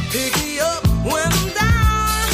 Pick me up when I'm down.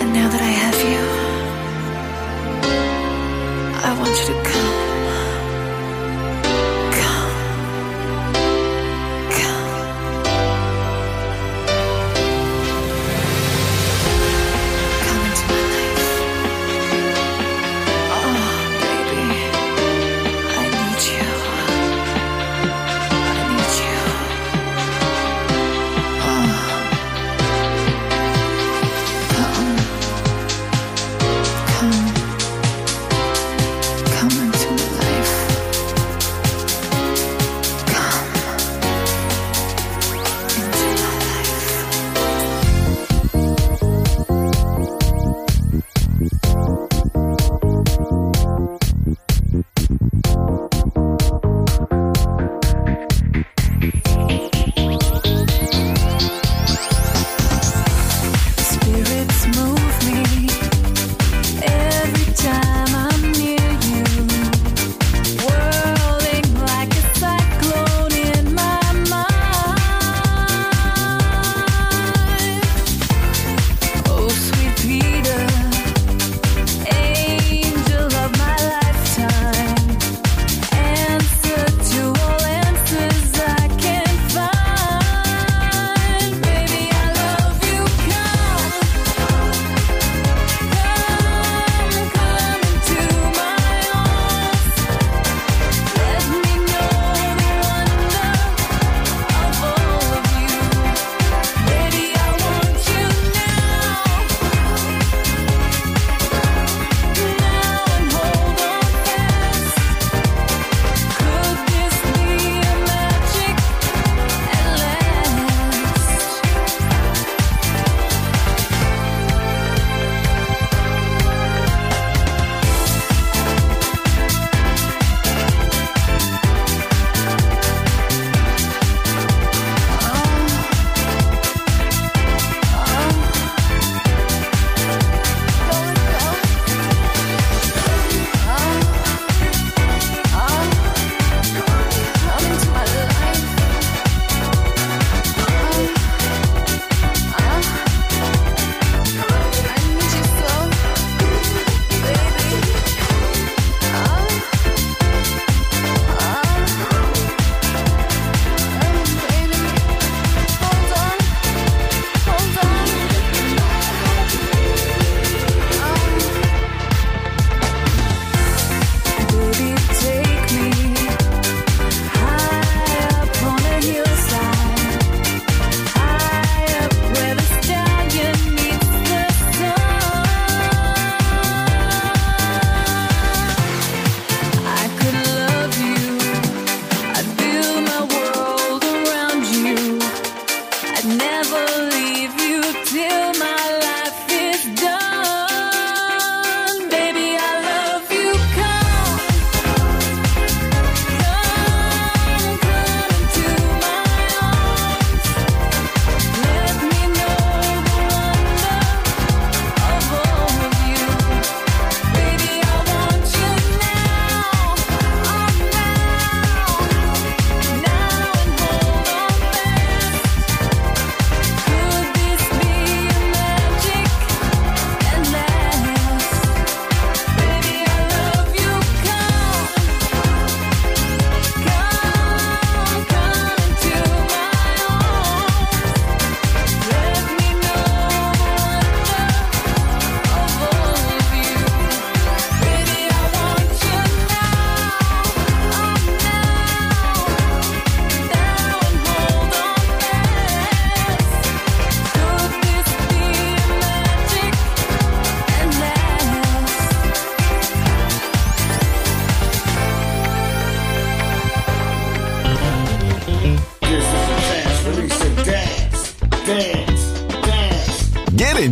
And now that I have you, I want you to come. Come. Come. Come into my life. Oh, baby, I need you. I need you. Oh.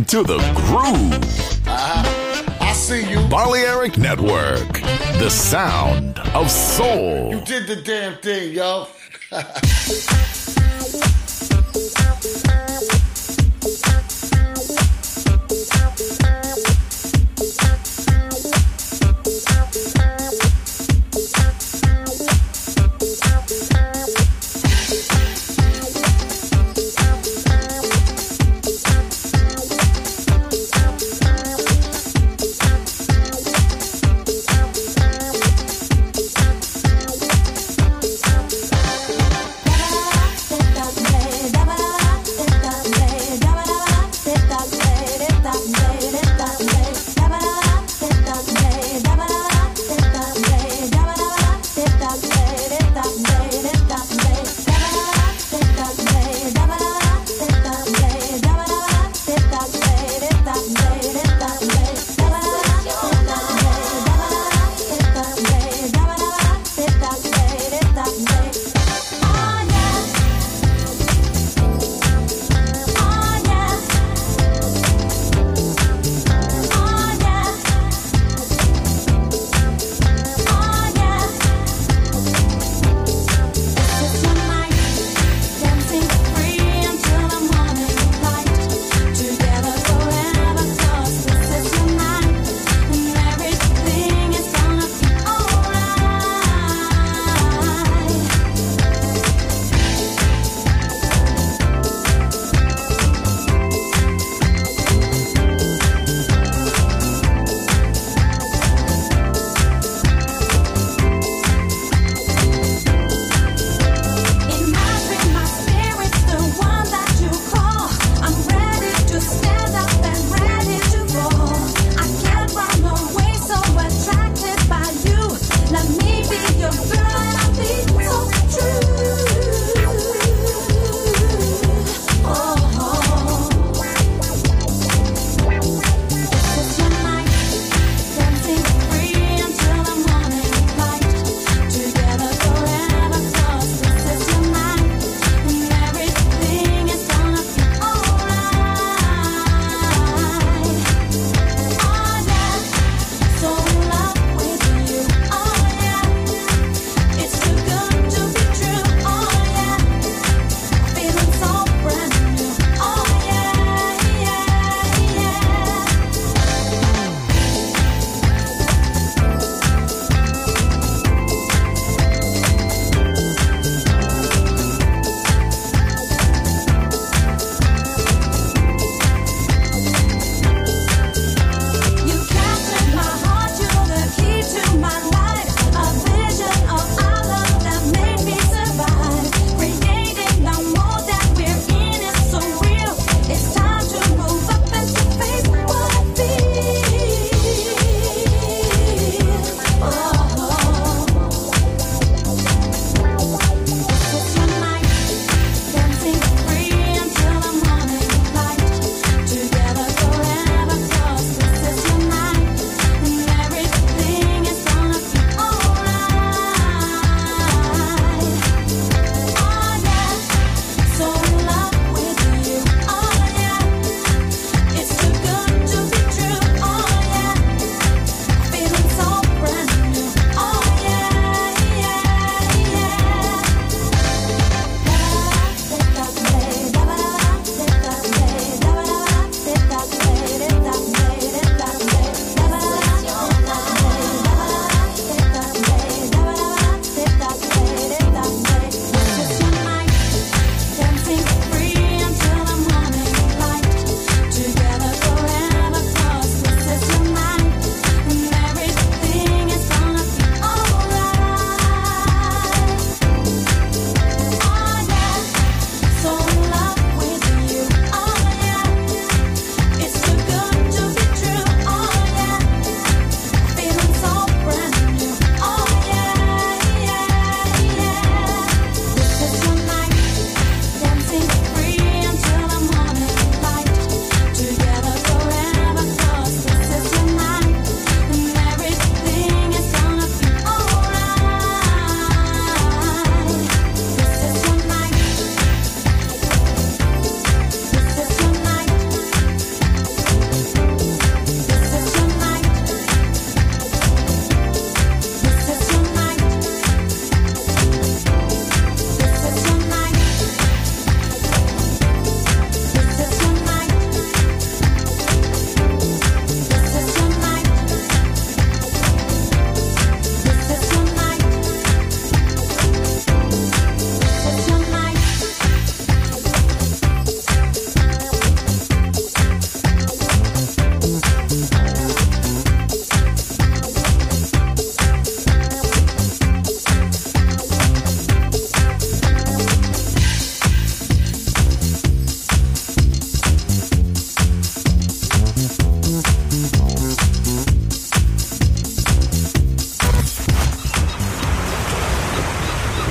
To the groove. I see you. Balearic Network. The sound of soul. You did the damn thing, yo.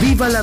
Viva la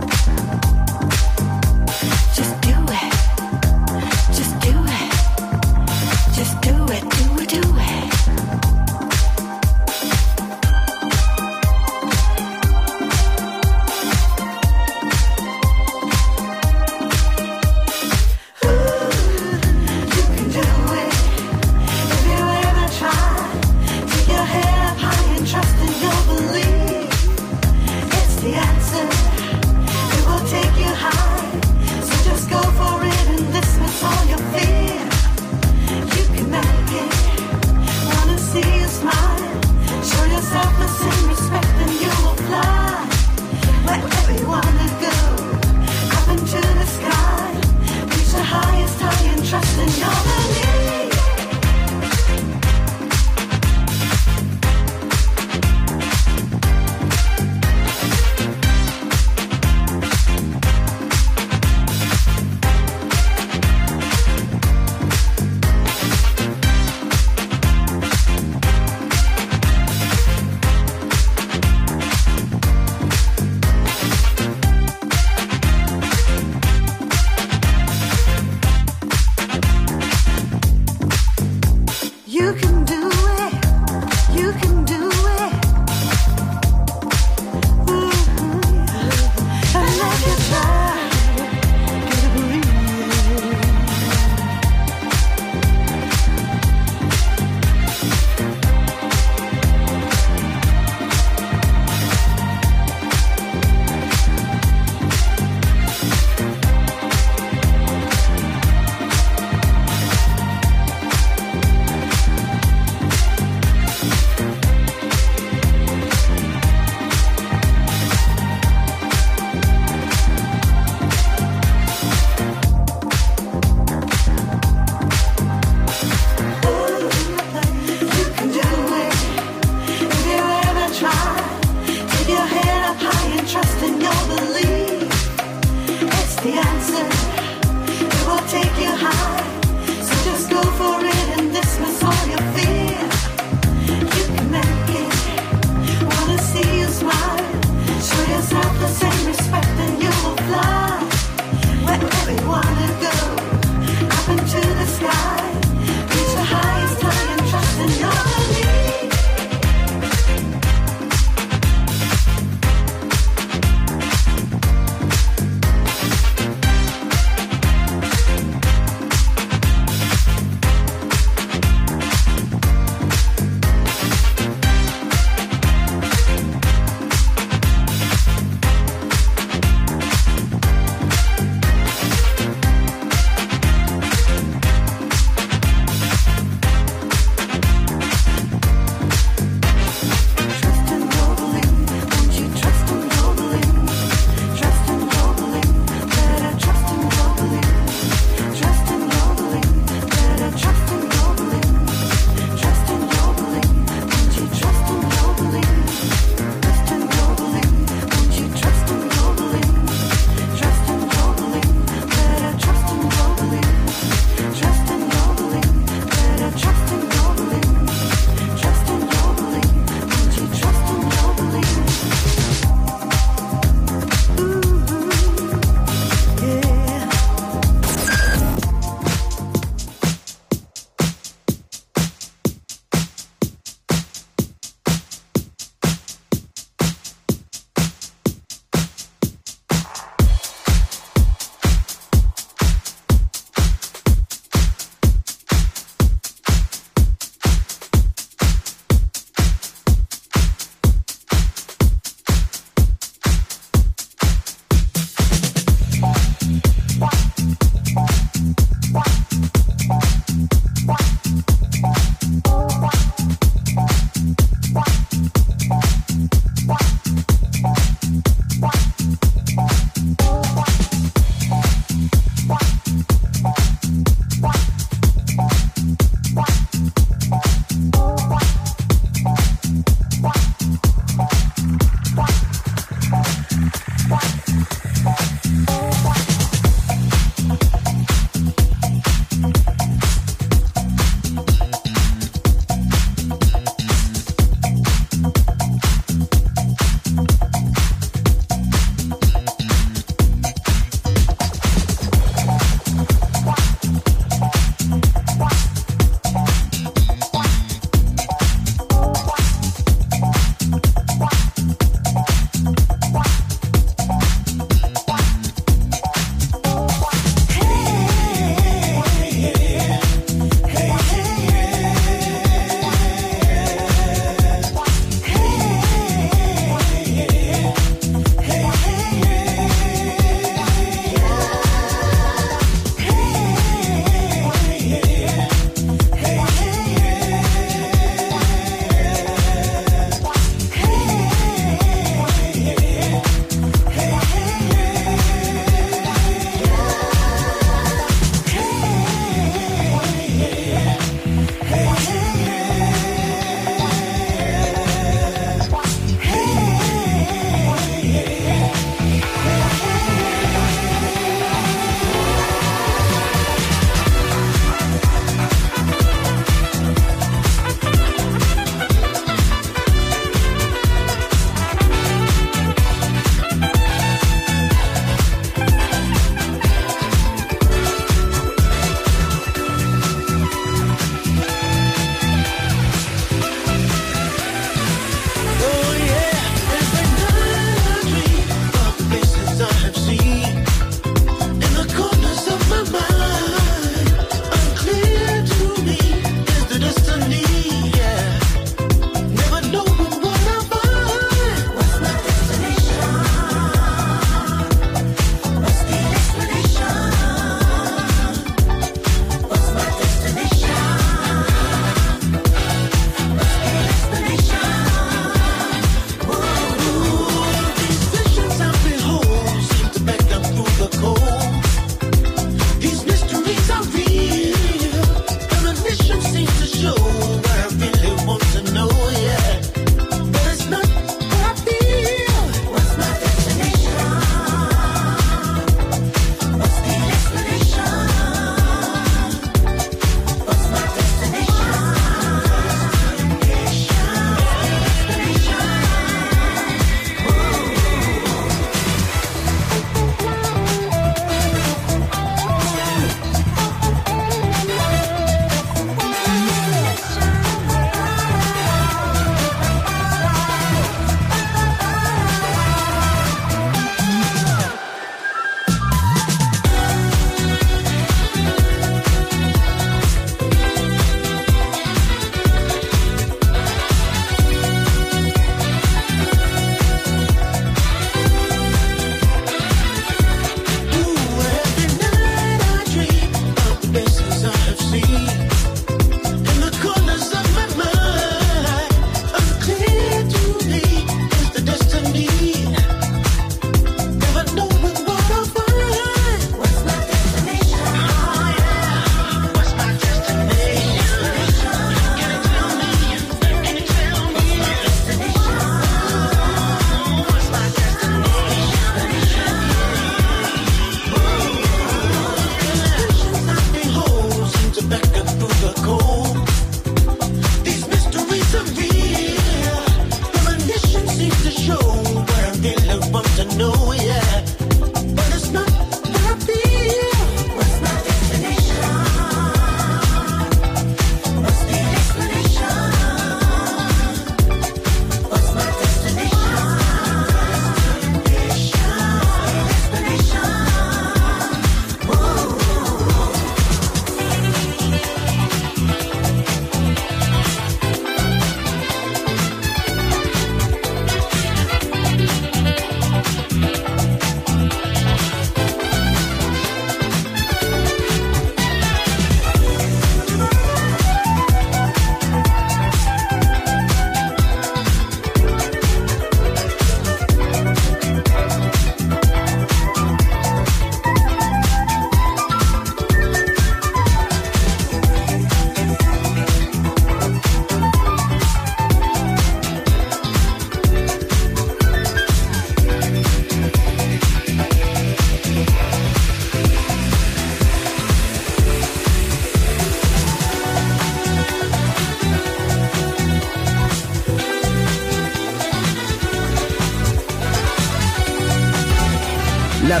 La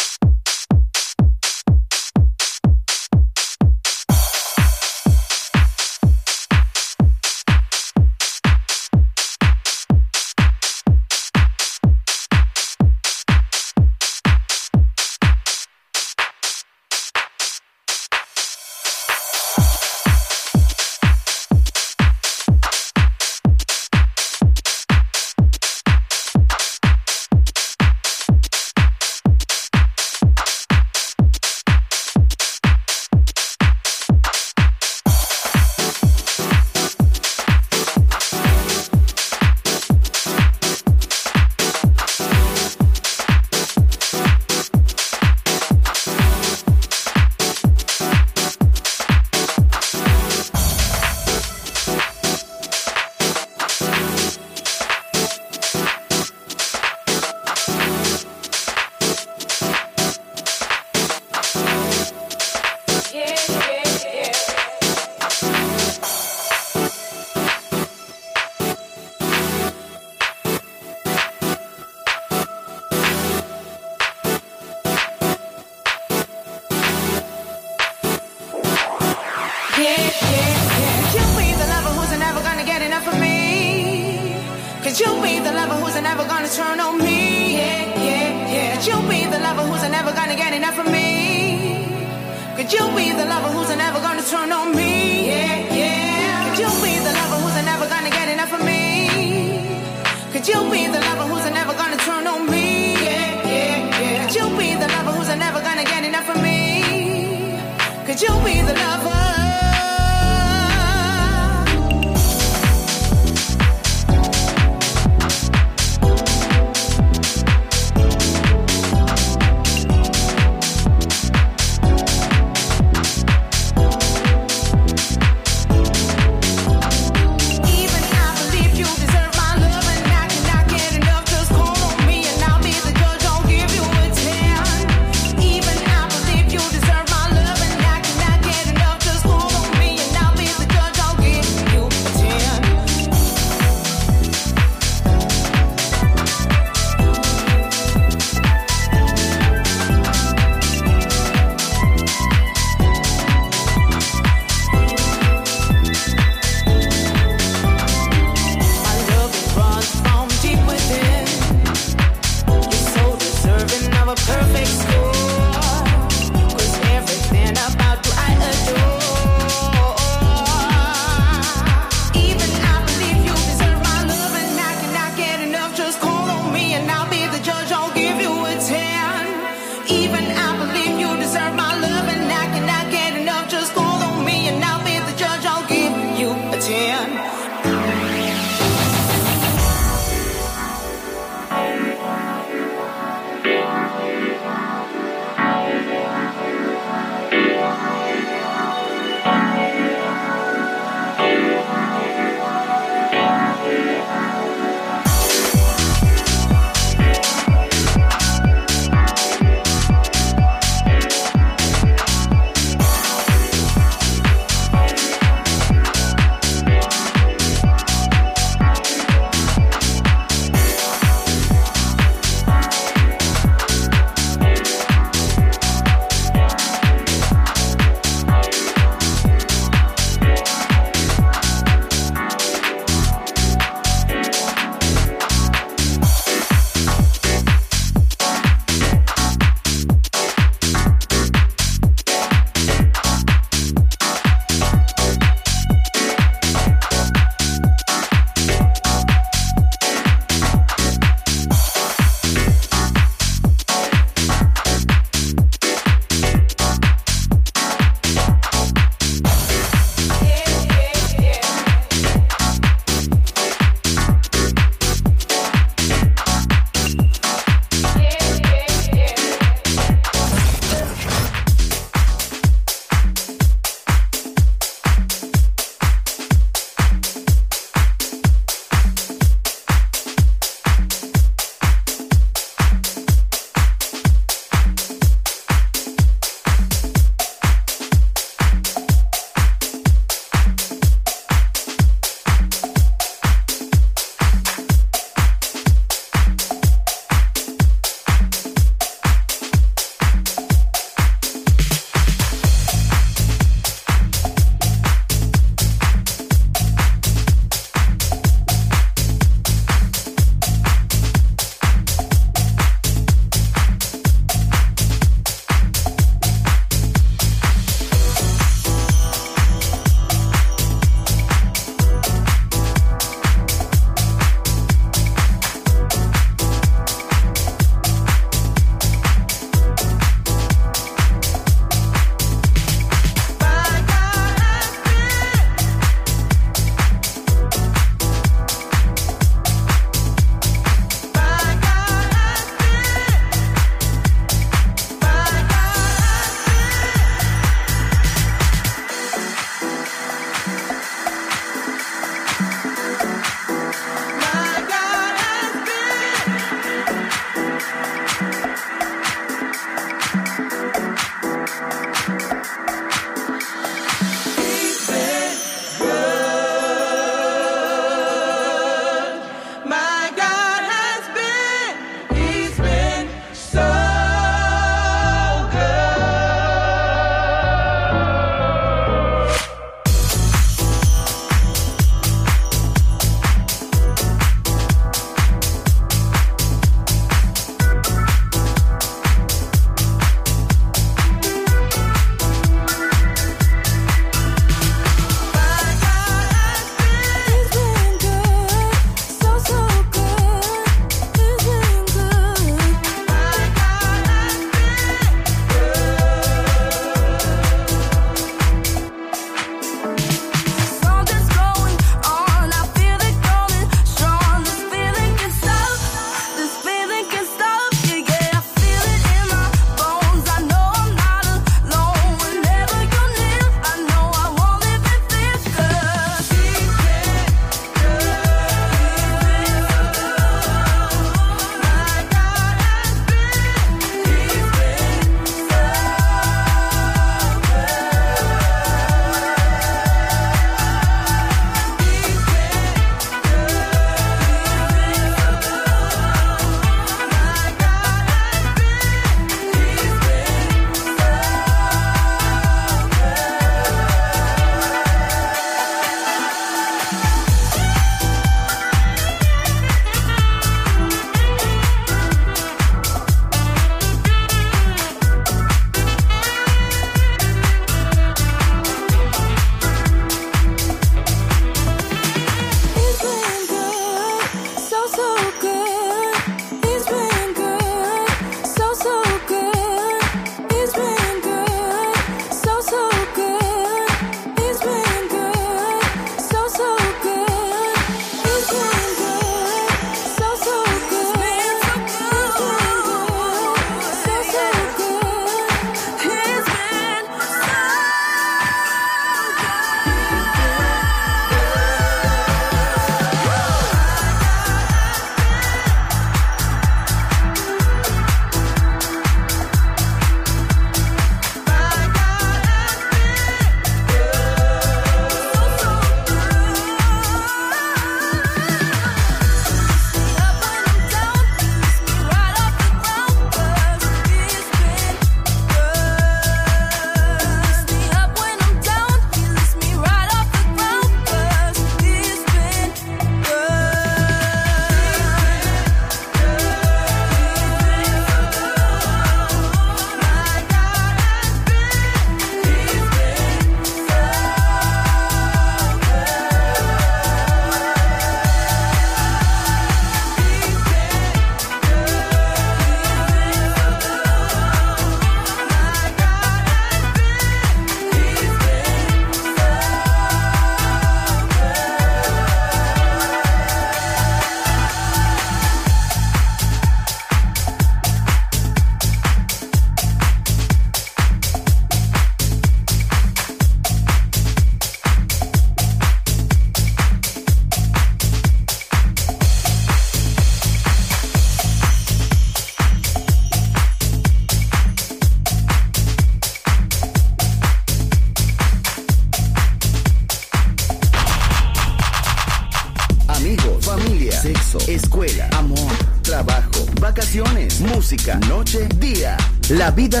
vacaciones, música, noche, día. La vida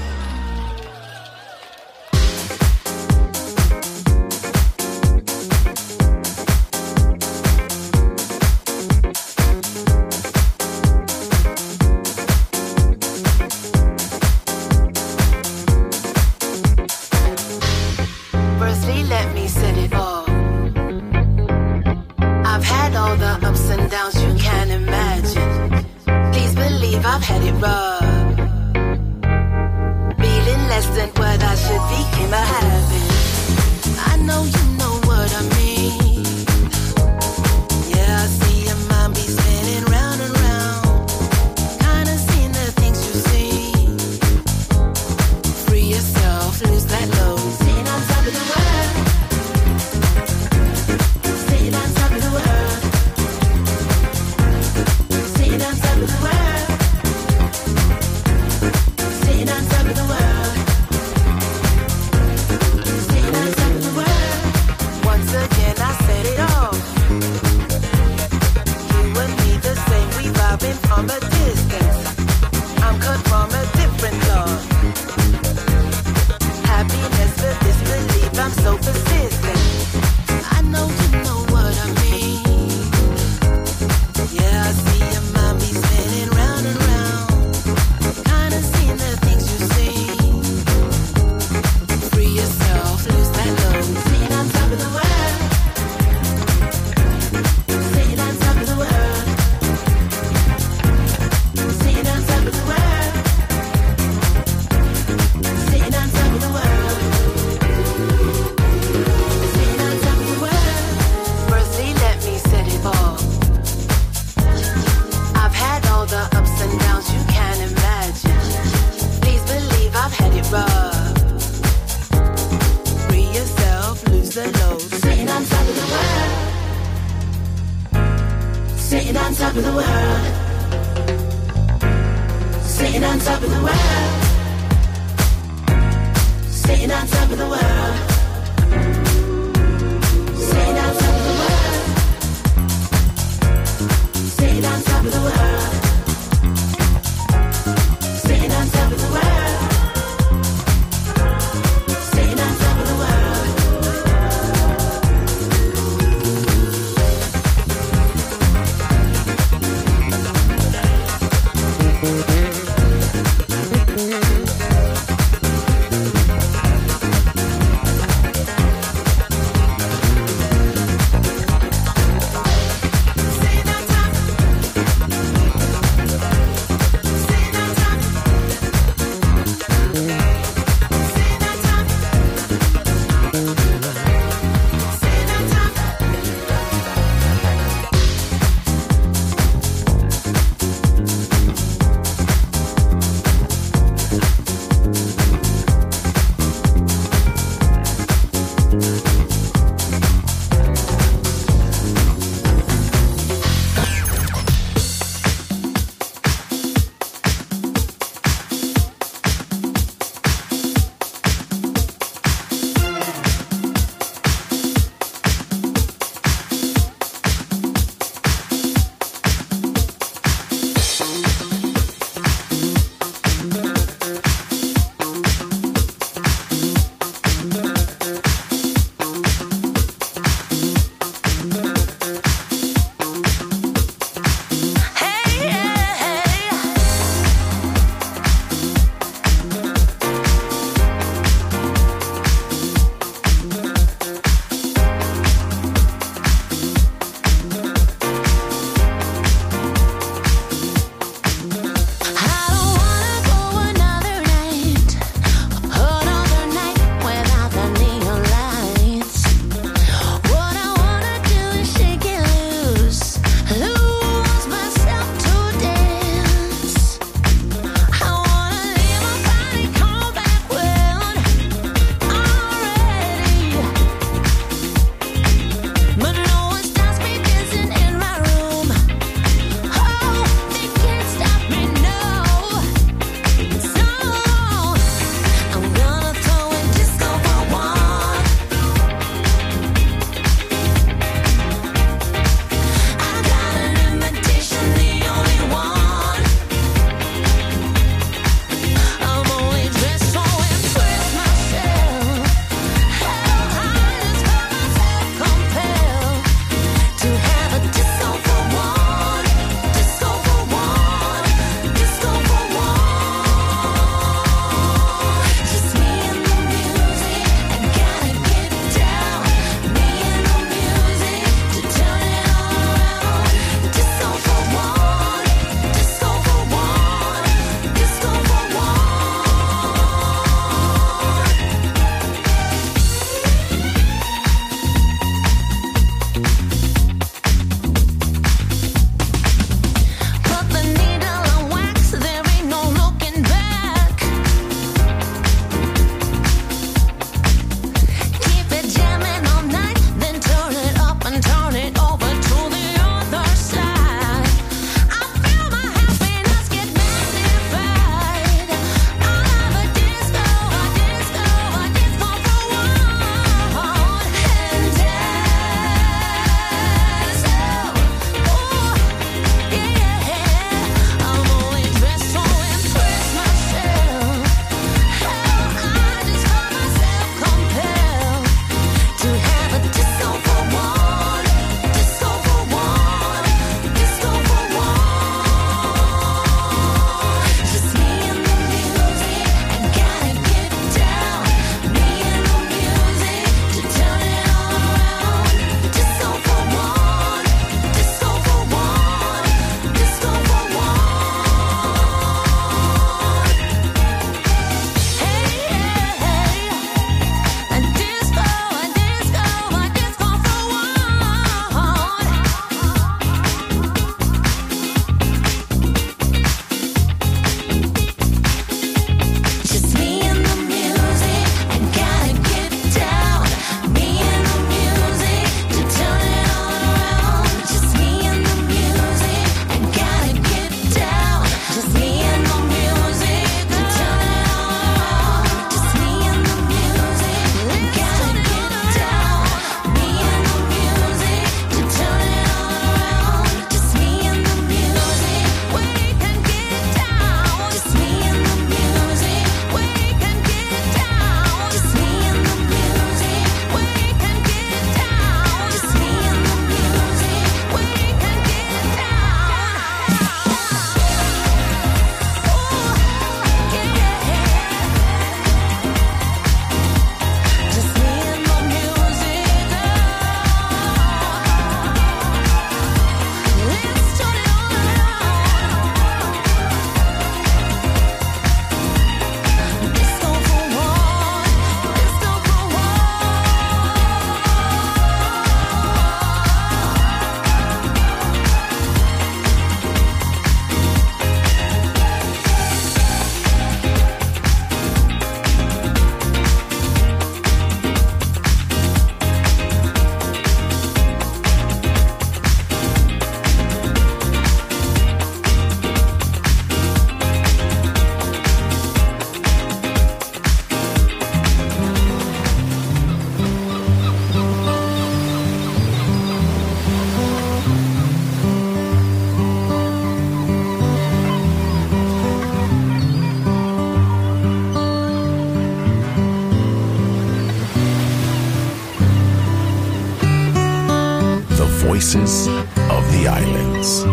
voices of the islands.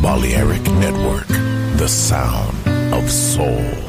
Balearic Network, the sound of soul.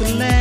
Tonight.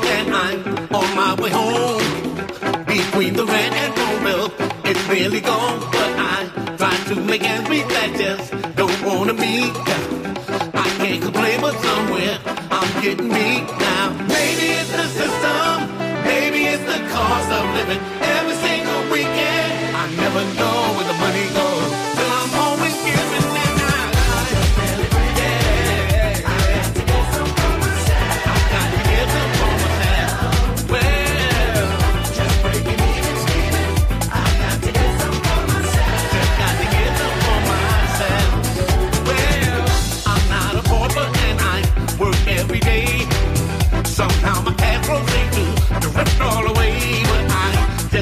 back and I'm on my way home. Between the rent and phone bill, it's really gone. But I try to make ends meet, that just don't wanna meet. I can't complain, but somewhere I'm getting beat now. Maybe it's the system, maybe it's the cost of living. Every single weekend, I never know where the money goes. Till I'm always giving. Somehow my path grows into the rest all the way, but I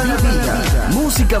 Viva la Vida, Música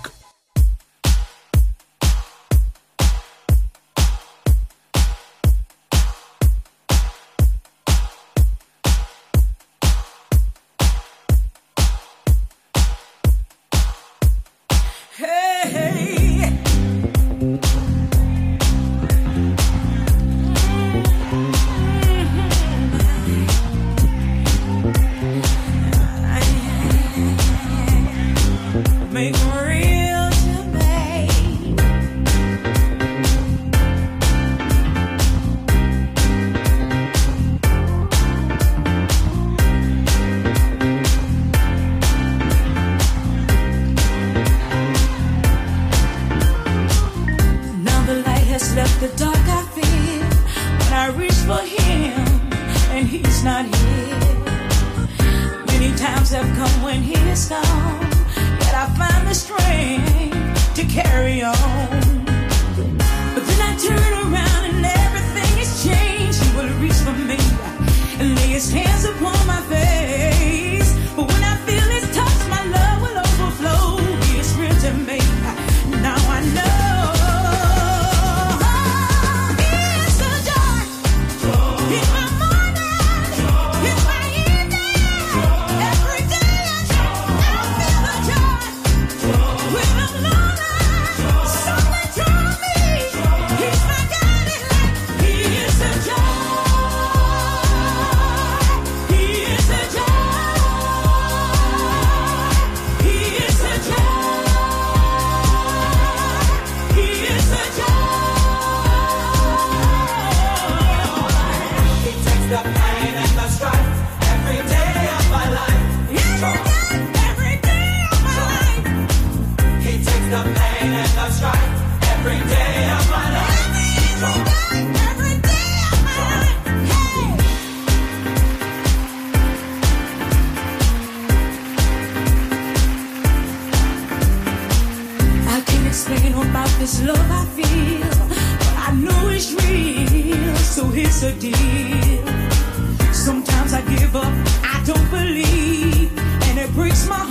It's my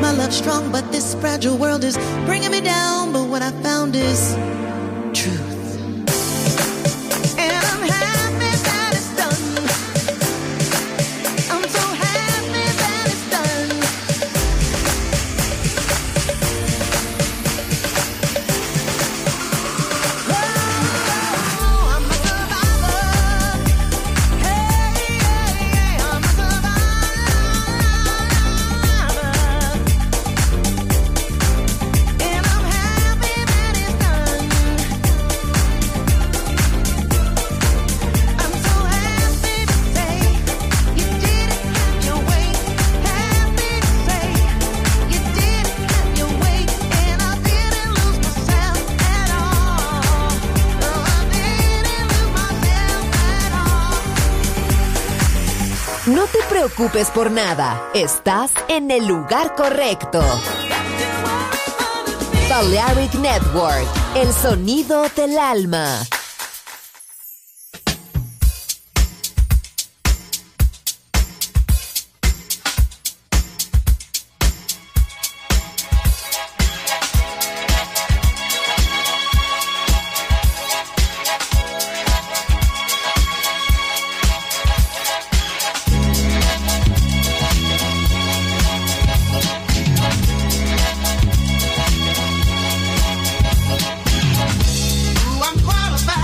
My love's strong, but this fragile world is bringing me down. But what I found is No te preocupes por nada, estás en el lugar correcto. Balearic Network, el sonido del alma. I'm qualified.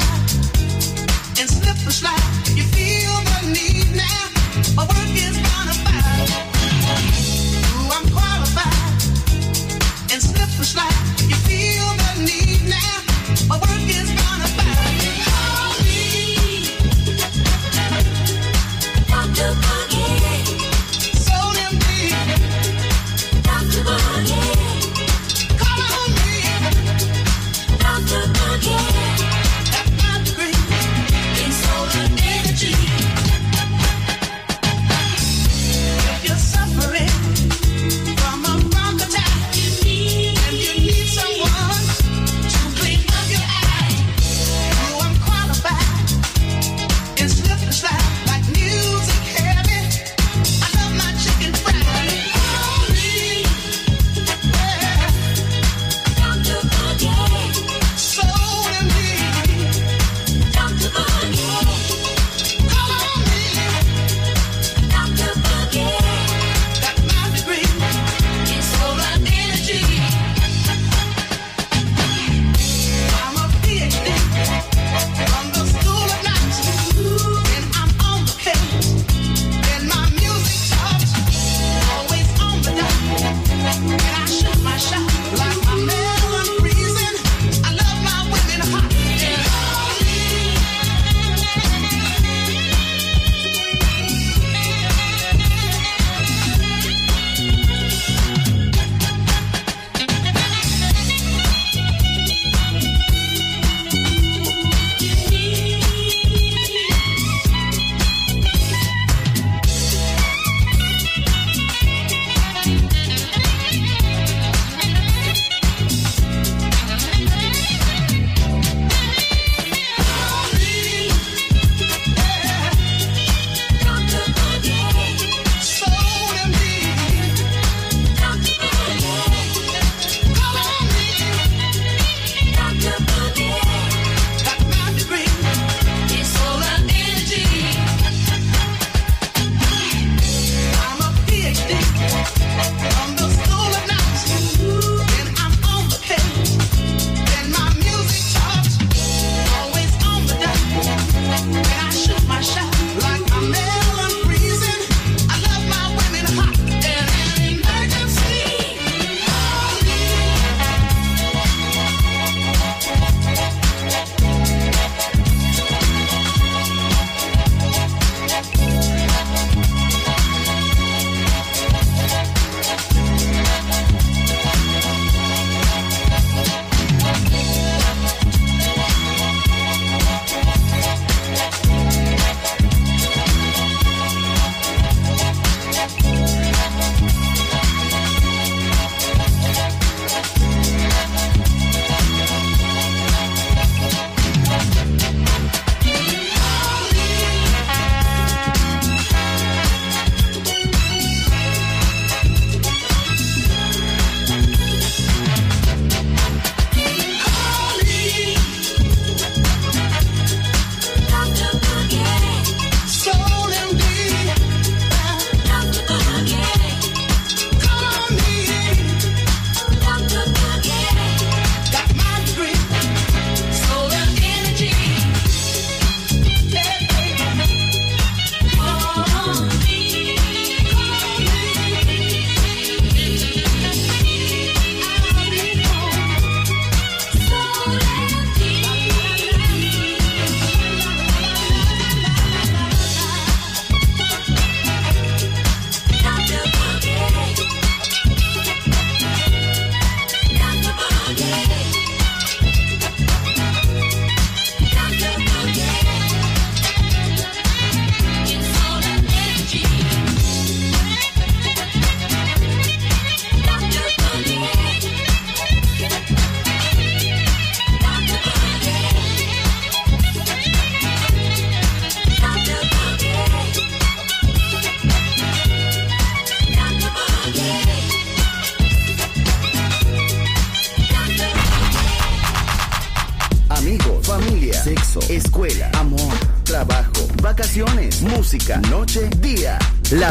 amigos, familia, sexo, escuela, amor, trabajo, vacaciones, música, noche, día. La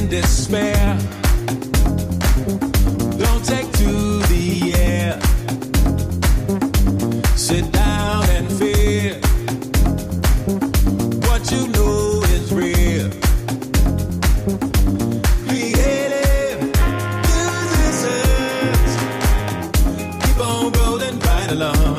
in despair. Don't take to the air. Sit down and fear what you know is real. Creative businesses keep on rolling right along.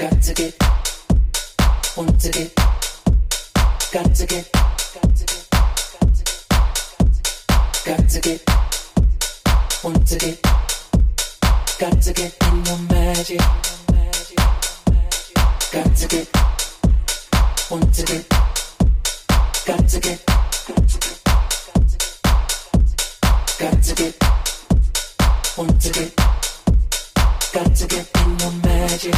Got to get in your magic.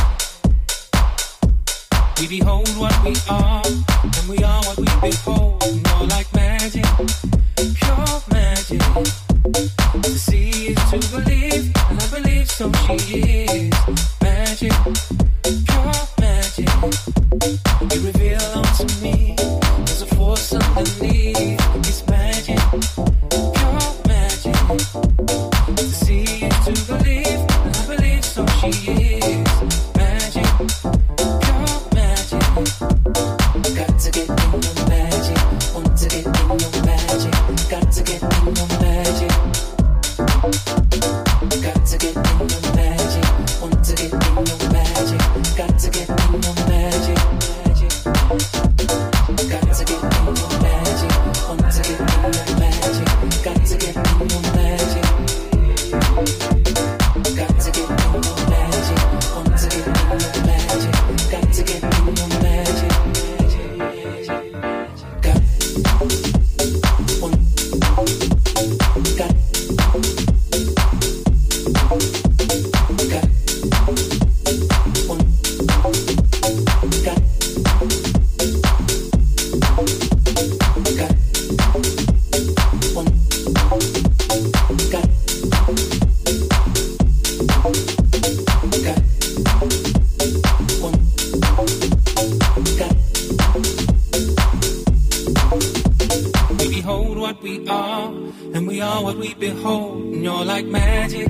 what we behold, and you're like magic,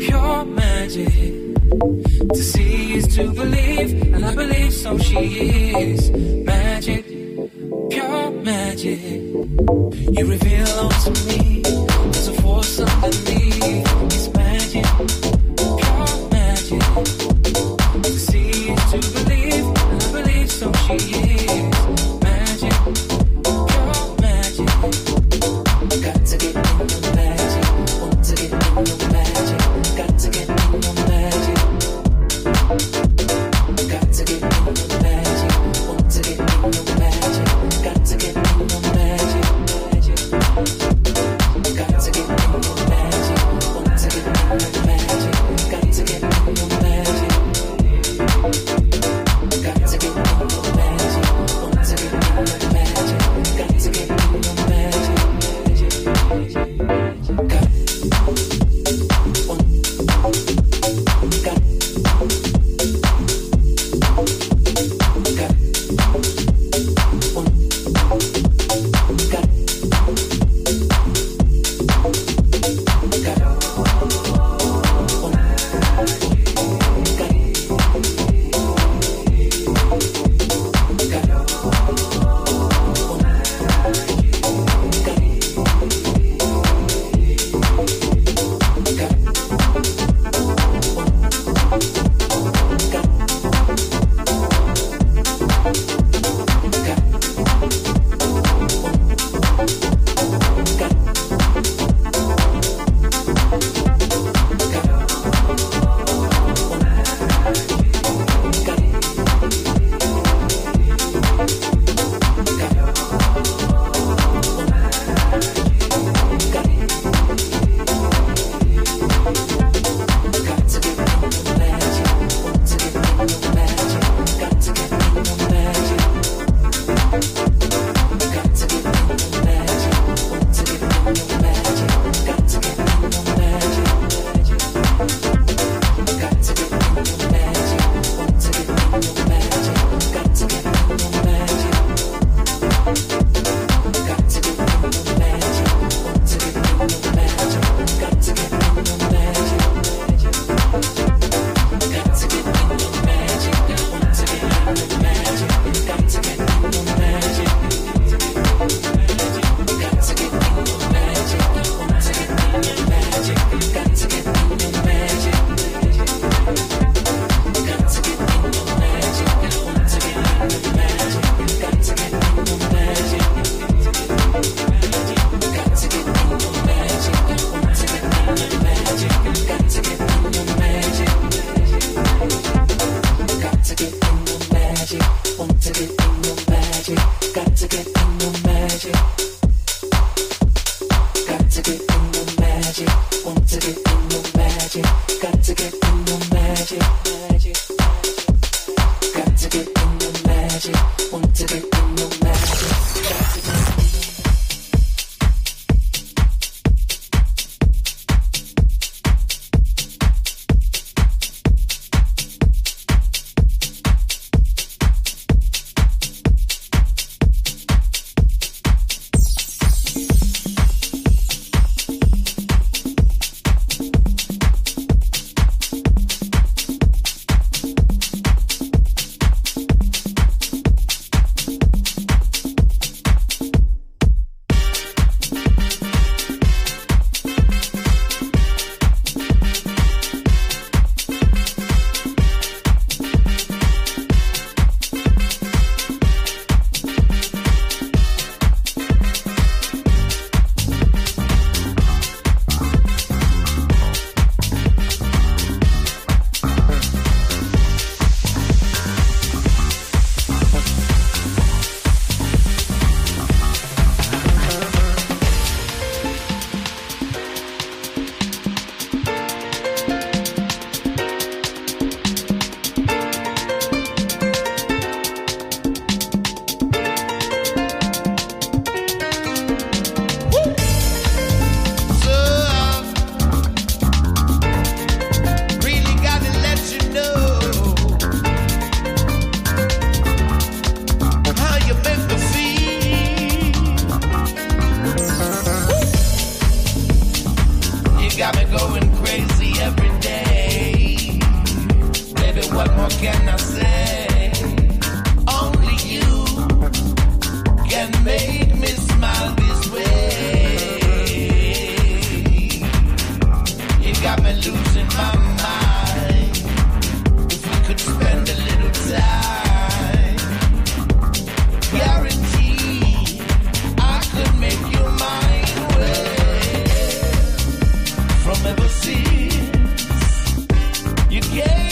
pure magic. To see is to believe, and I believe so she is. Magic, pure magic. You reveal all to me, there's a force underneath. It's magic, pure magic. To see is to believe, and I believe so she is. Magic, pure magic. Got to get in the magic, want to get in the magic. Got to get in the magic. Got to get in the magic, want to get in the magic, got to get in the magic, magic. Got to get in the magic, want to get in the magic, got to get in the magic. Got to get in the magic, want to get in the magic, got to get in the magic, magic. Got got me going crazy every day. Baby, what more can I say? Only you can make me smile this way. You got me losing my mind. If we could spend a little time, guarantee I could make you mine. Well, from ever since you gave.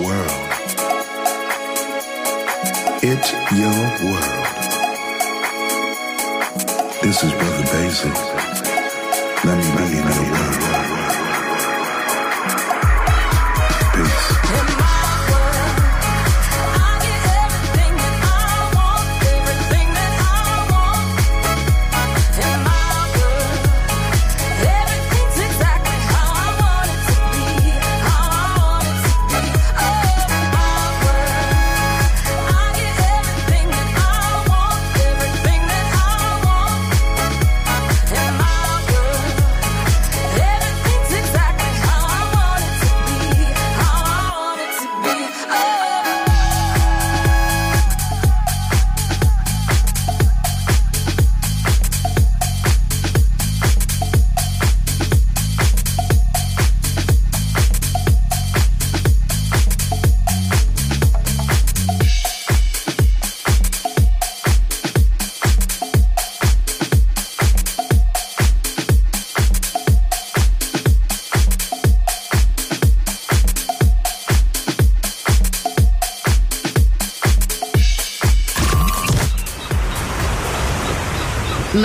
world. It's your world. This is Brother Basic. Let me bring you to the world. Peace.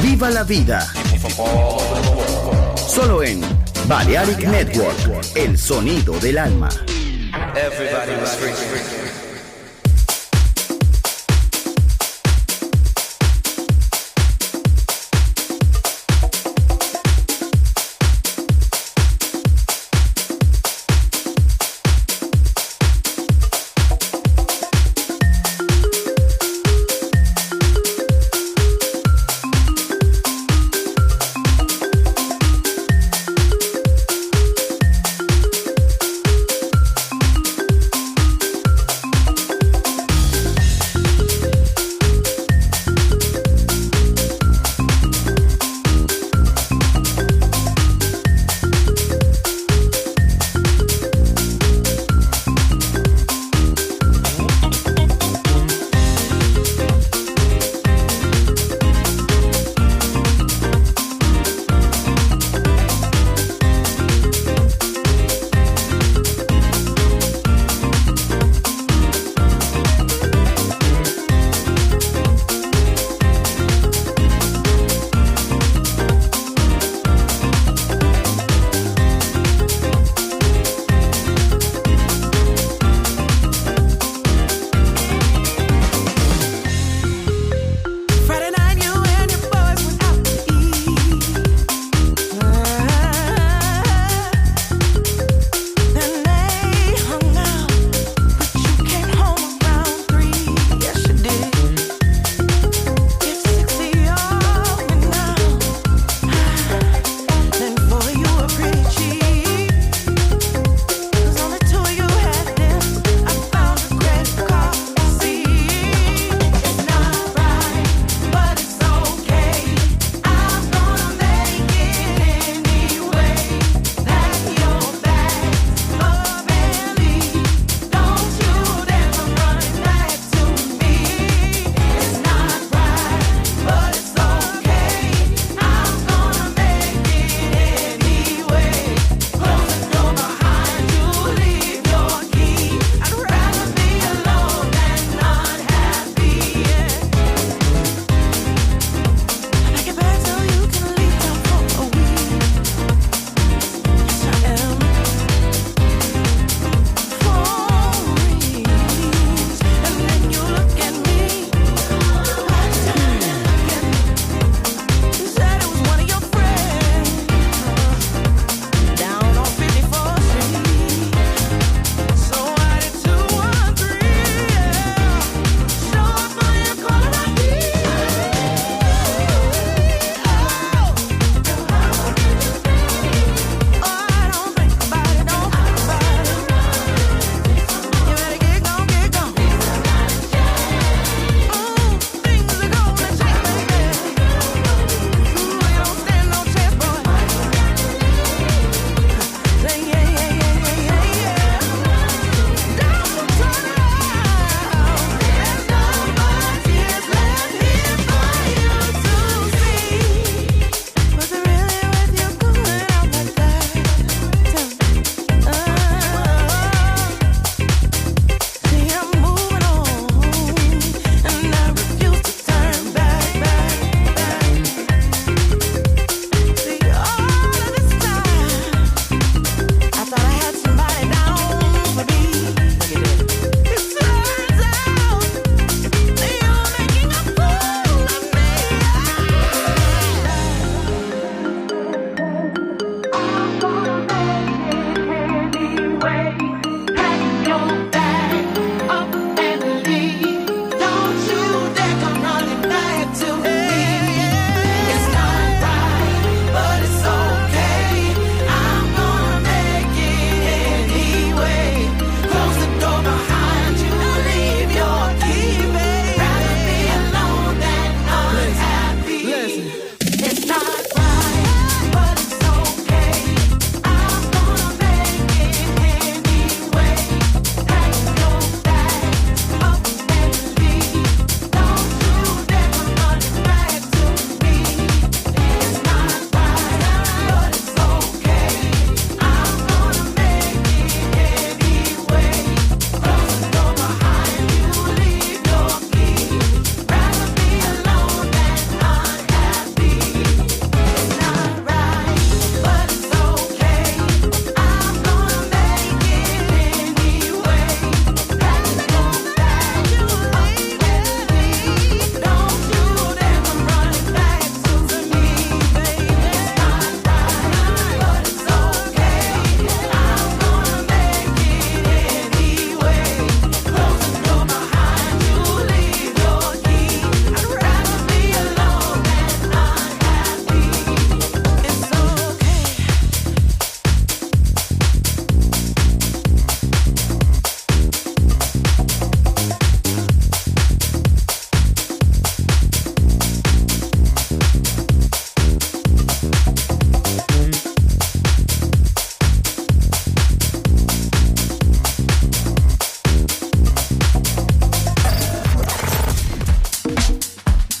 Viva la vida. Solo en Balearic Network, el sonido del alma. Get your house on, baby.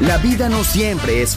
La vida no siempre es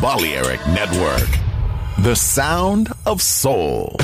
Balearic Network, the sound of soul.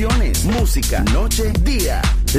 canciones, música, noche, día.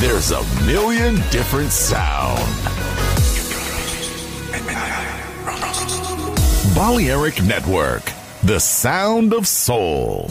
There's a million different sounds. Balearic Network, the sound of soul.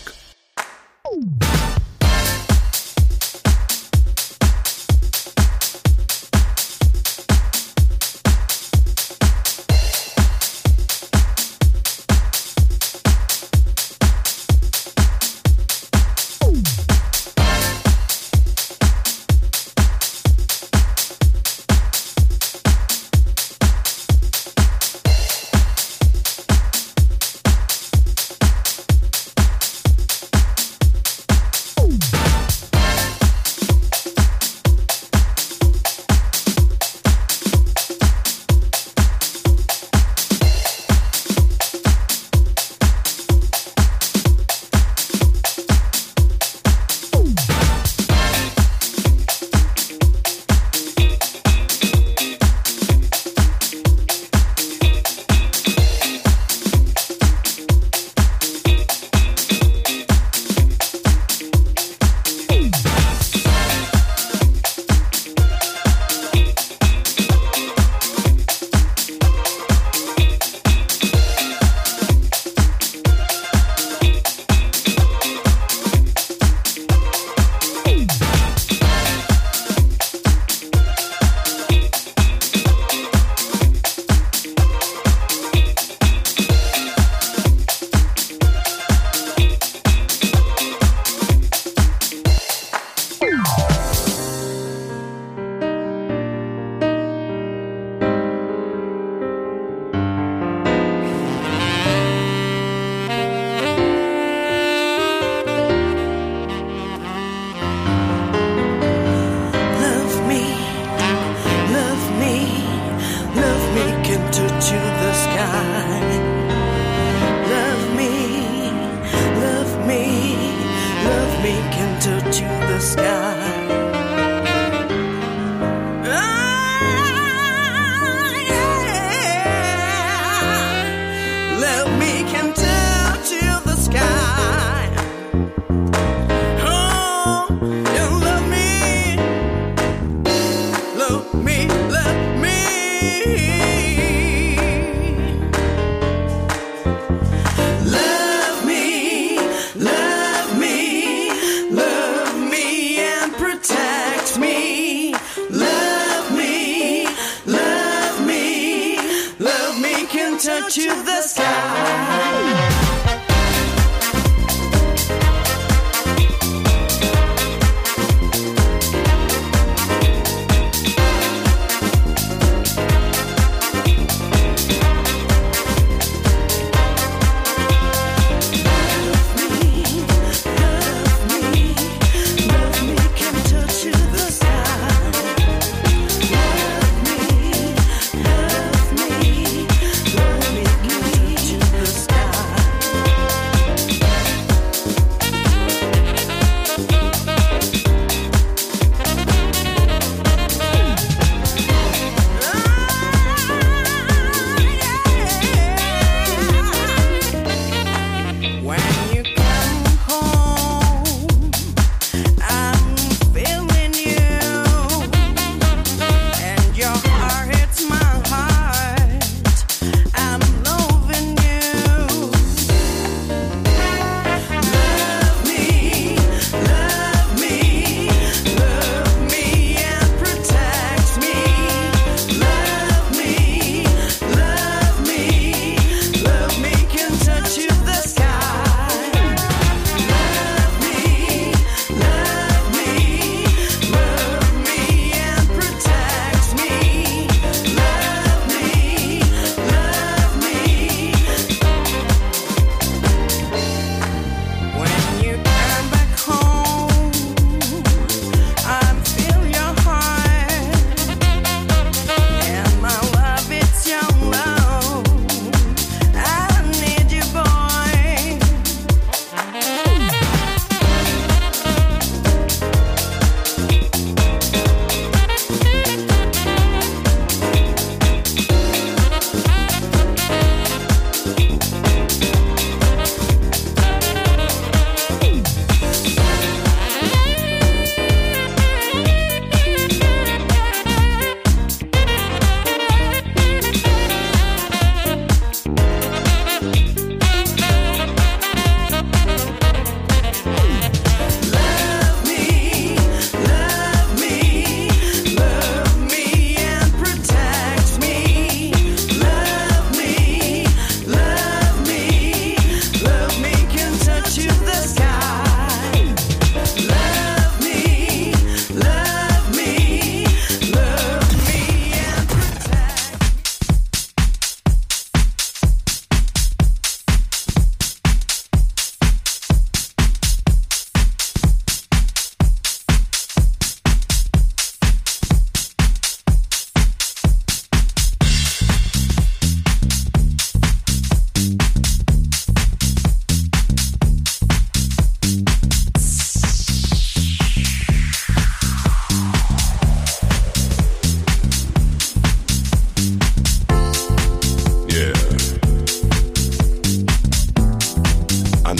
I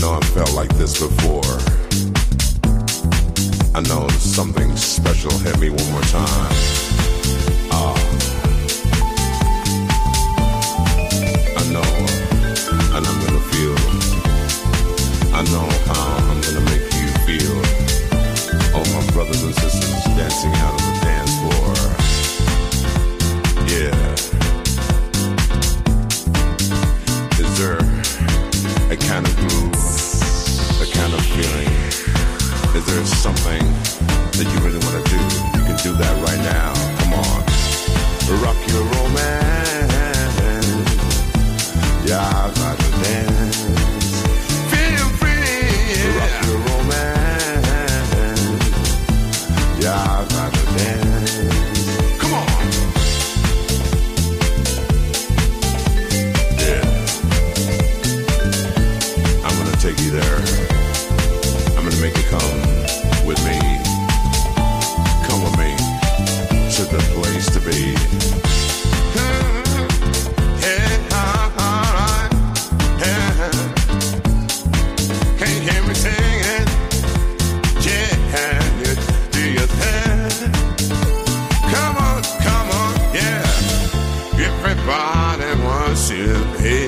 know I've felt like this before. I know something special hit me one more time. I know, and I'm gonna feel. I know how I'm gonna make you feel. All my brothers and sisters dancing out on the dance floor. Yeah. Is there a kind of groove, a kind of feeling? If there's something that you really want to do, you can do that right now. Come on. Rock your romance. Yeah, I got to dance. Feel free. Rock your romance. Yeah, I got to dance. Come on. Yeah. I'm going to take you there. Make it come with me. Come with me to the place to be. Yeah, alright. Yeah. Can't hear me singing. Yeah, do your thing. Come on, yeah. Everybody wants you to be.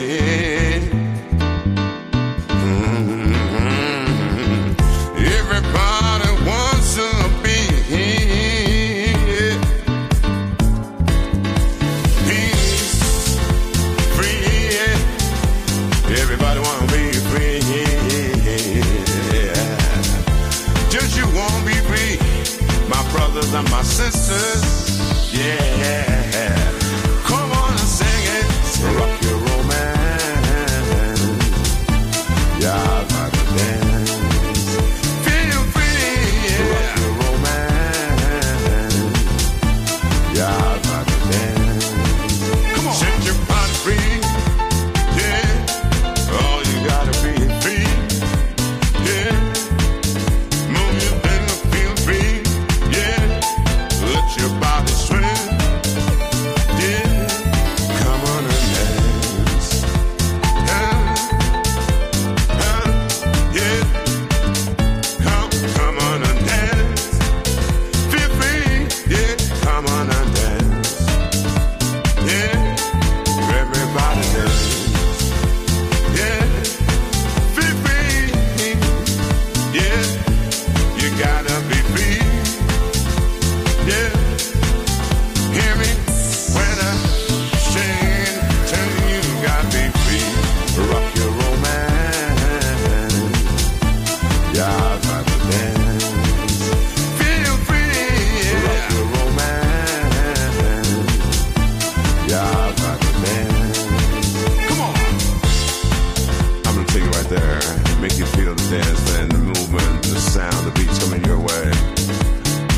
And my sisters, yeah. Come on and sing it. Rock your romance. Yeah, I'd like to dance. Feel free. Rock your romance. Yeah, I'd like to dance. Come on. Set your body free. Yeah. Oh, you gotta be free. Yeah. Move your finger, feel free. Let your body swing, yeah. Come on and dance, yeah. Come on and dance, feel free, yeah. Come on and dance, yeah. Everybody dance, yeah. Feel free, yeah. You gotta be free. Yeah, hear me when I sing, tell you gotta be free. Rock your romance, yeah, I gotta dance. Feel free, yeah. Rock your romance, yeah, I gotta dance. Come on, I'm gonna take it right there, make you feel the dance and the movement, the sound, the beats coming your way.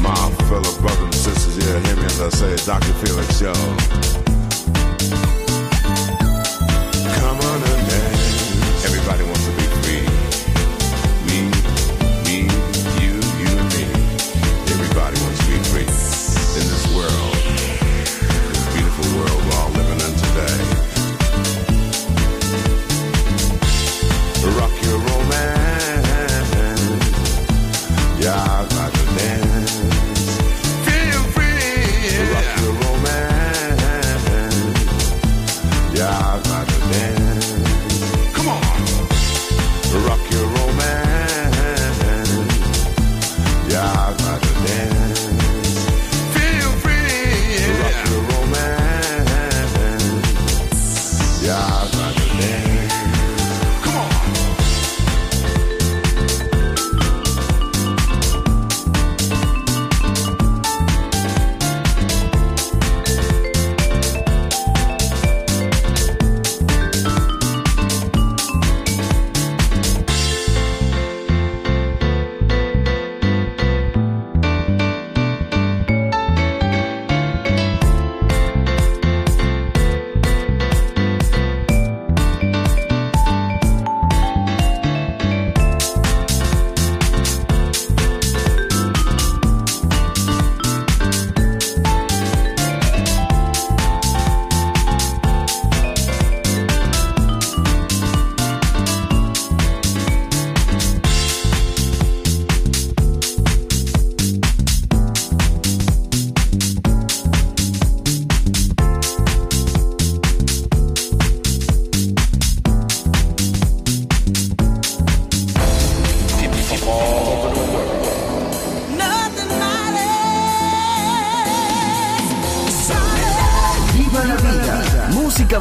My fellow brothers and sisters, yeah, hear me as I say, Dr. Felix, yo. Come on and dance. Everybody wants to be free. Me, you and me. Everybody wants to be free in this world, this beautiful world we're all living in today. Rock your romance. Yeah, I got to dance. Feel free, yeah. Rock your romance. música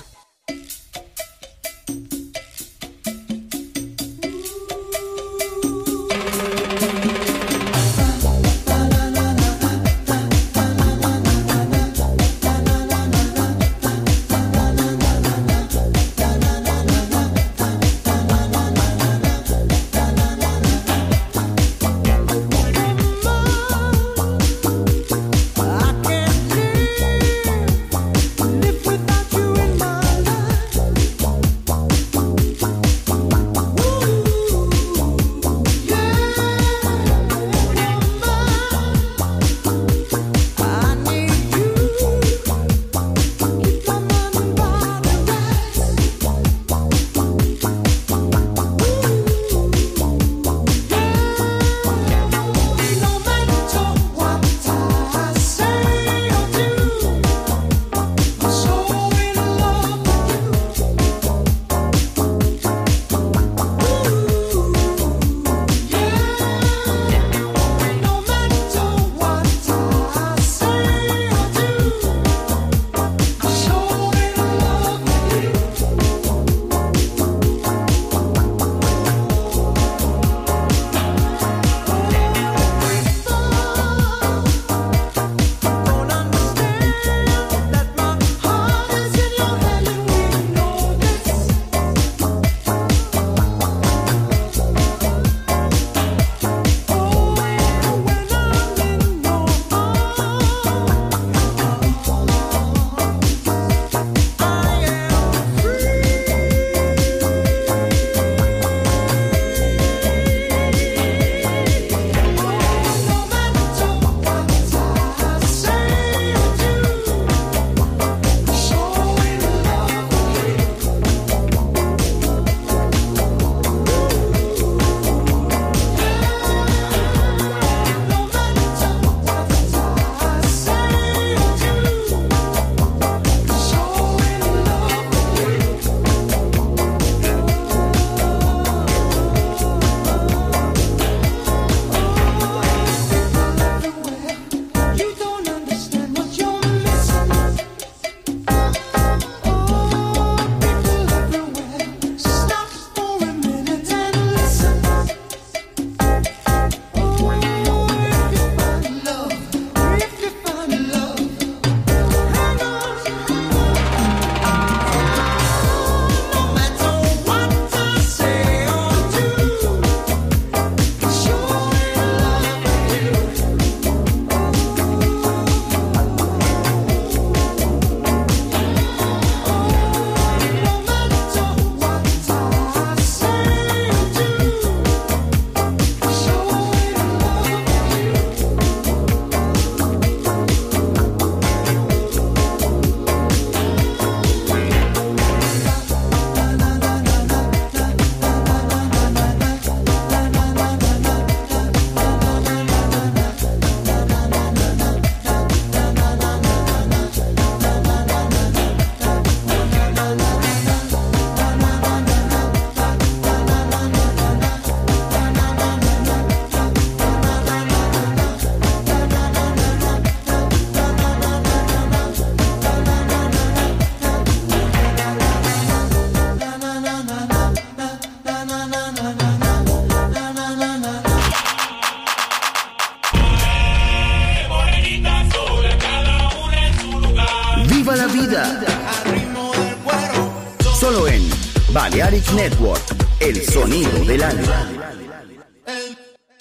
Network, el sonido del alma.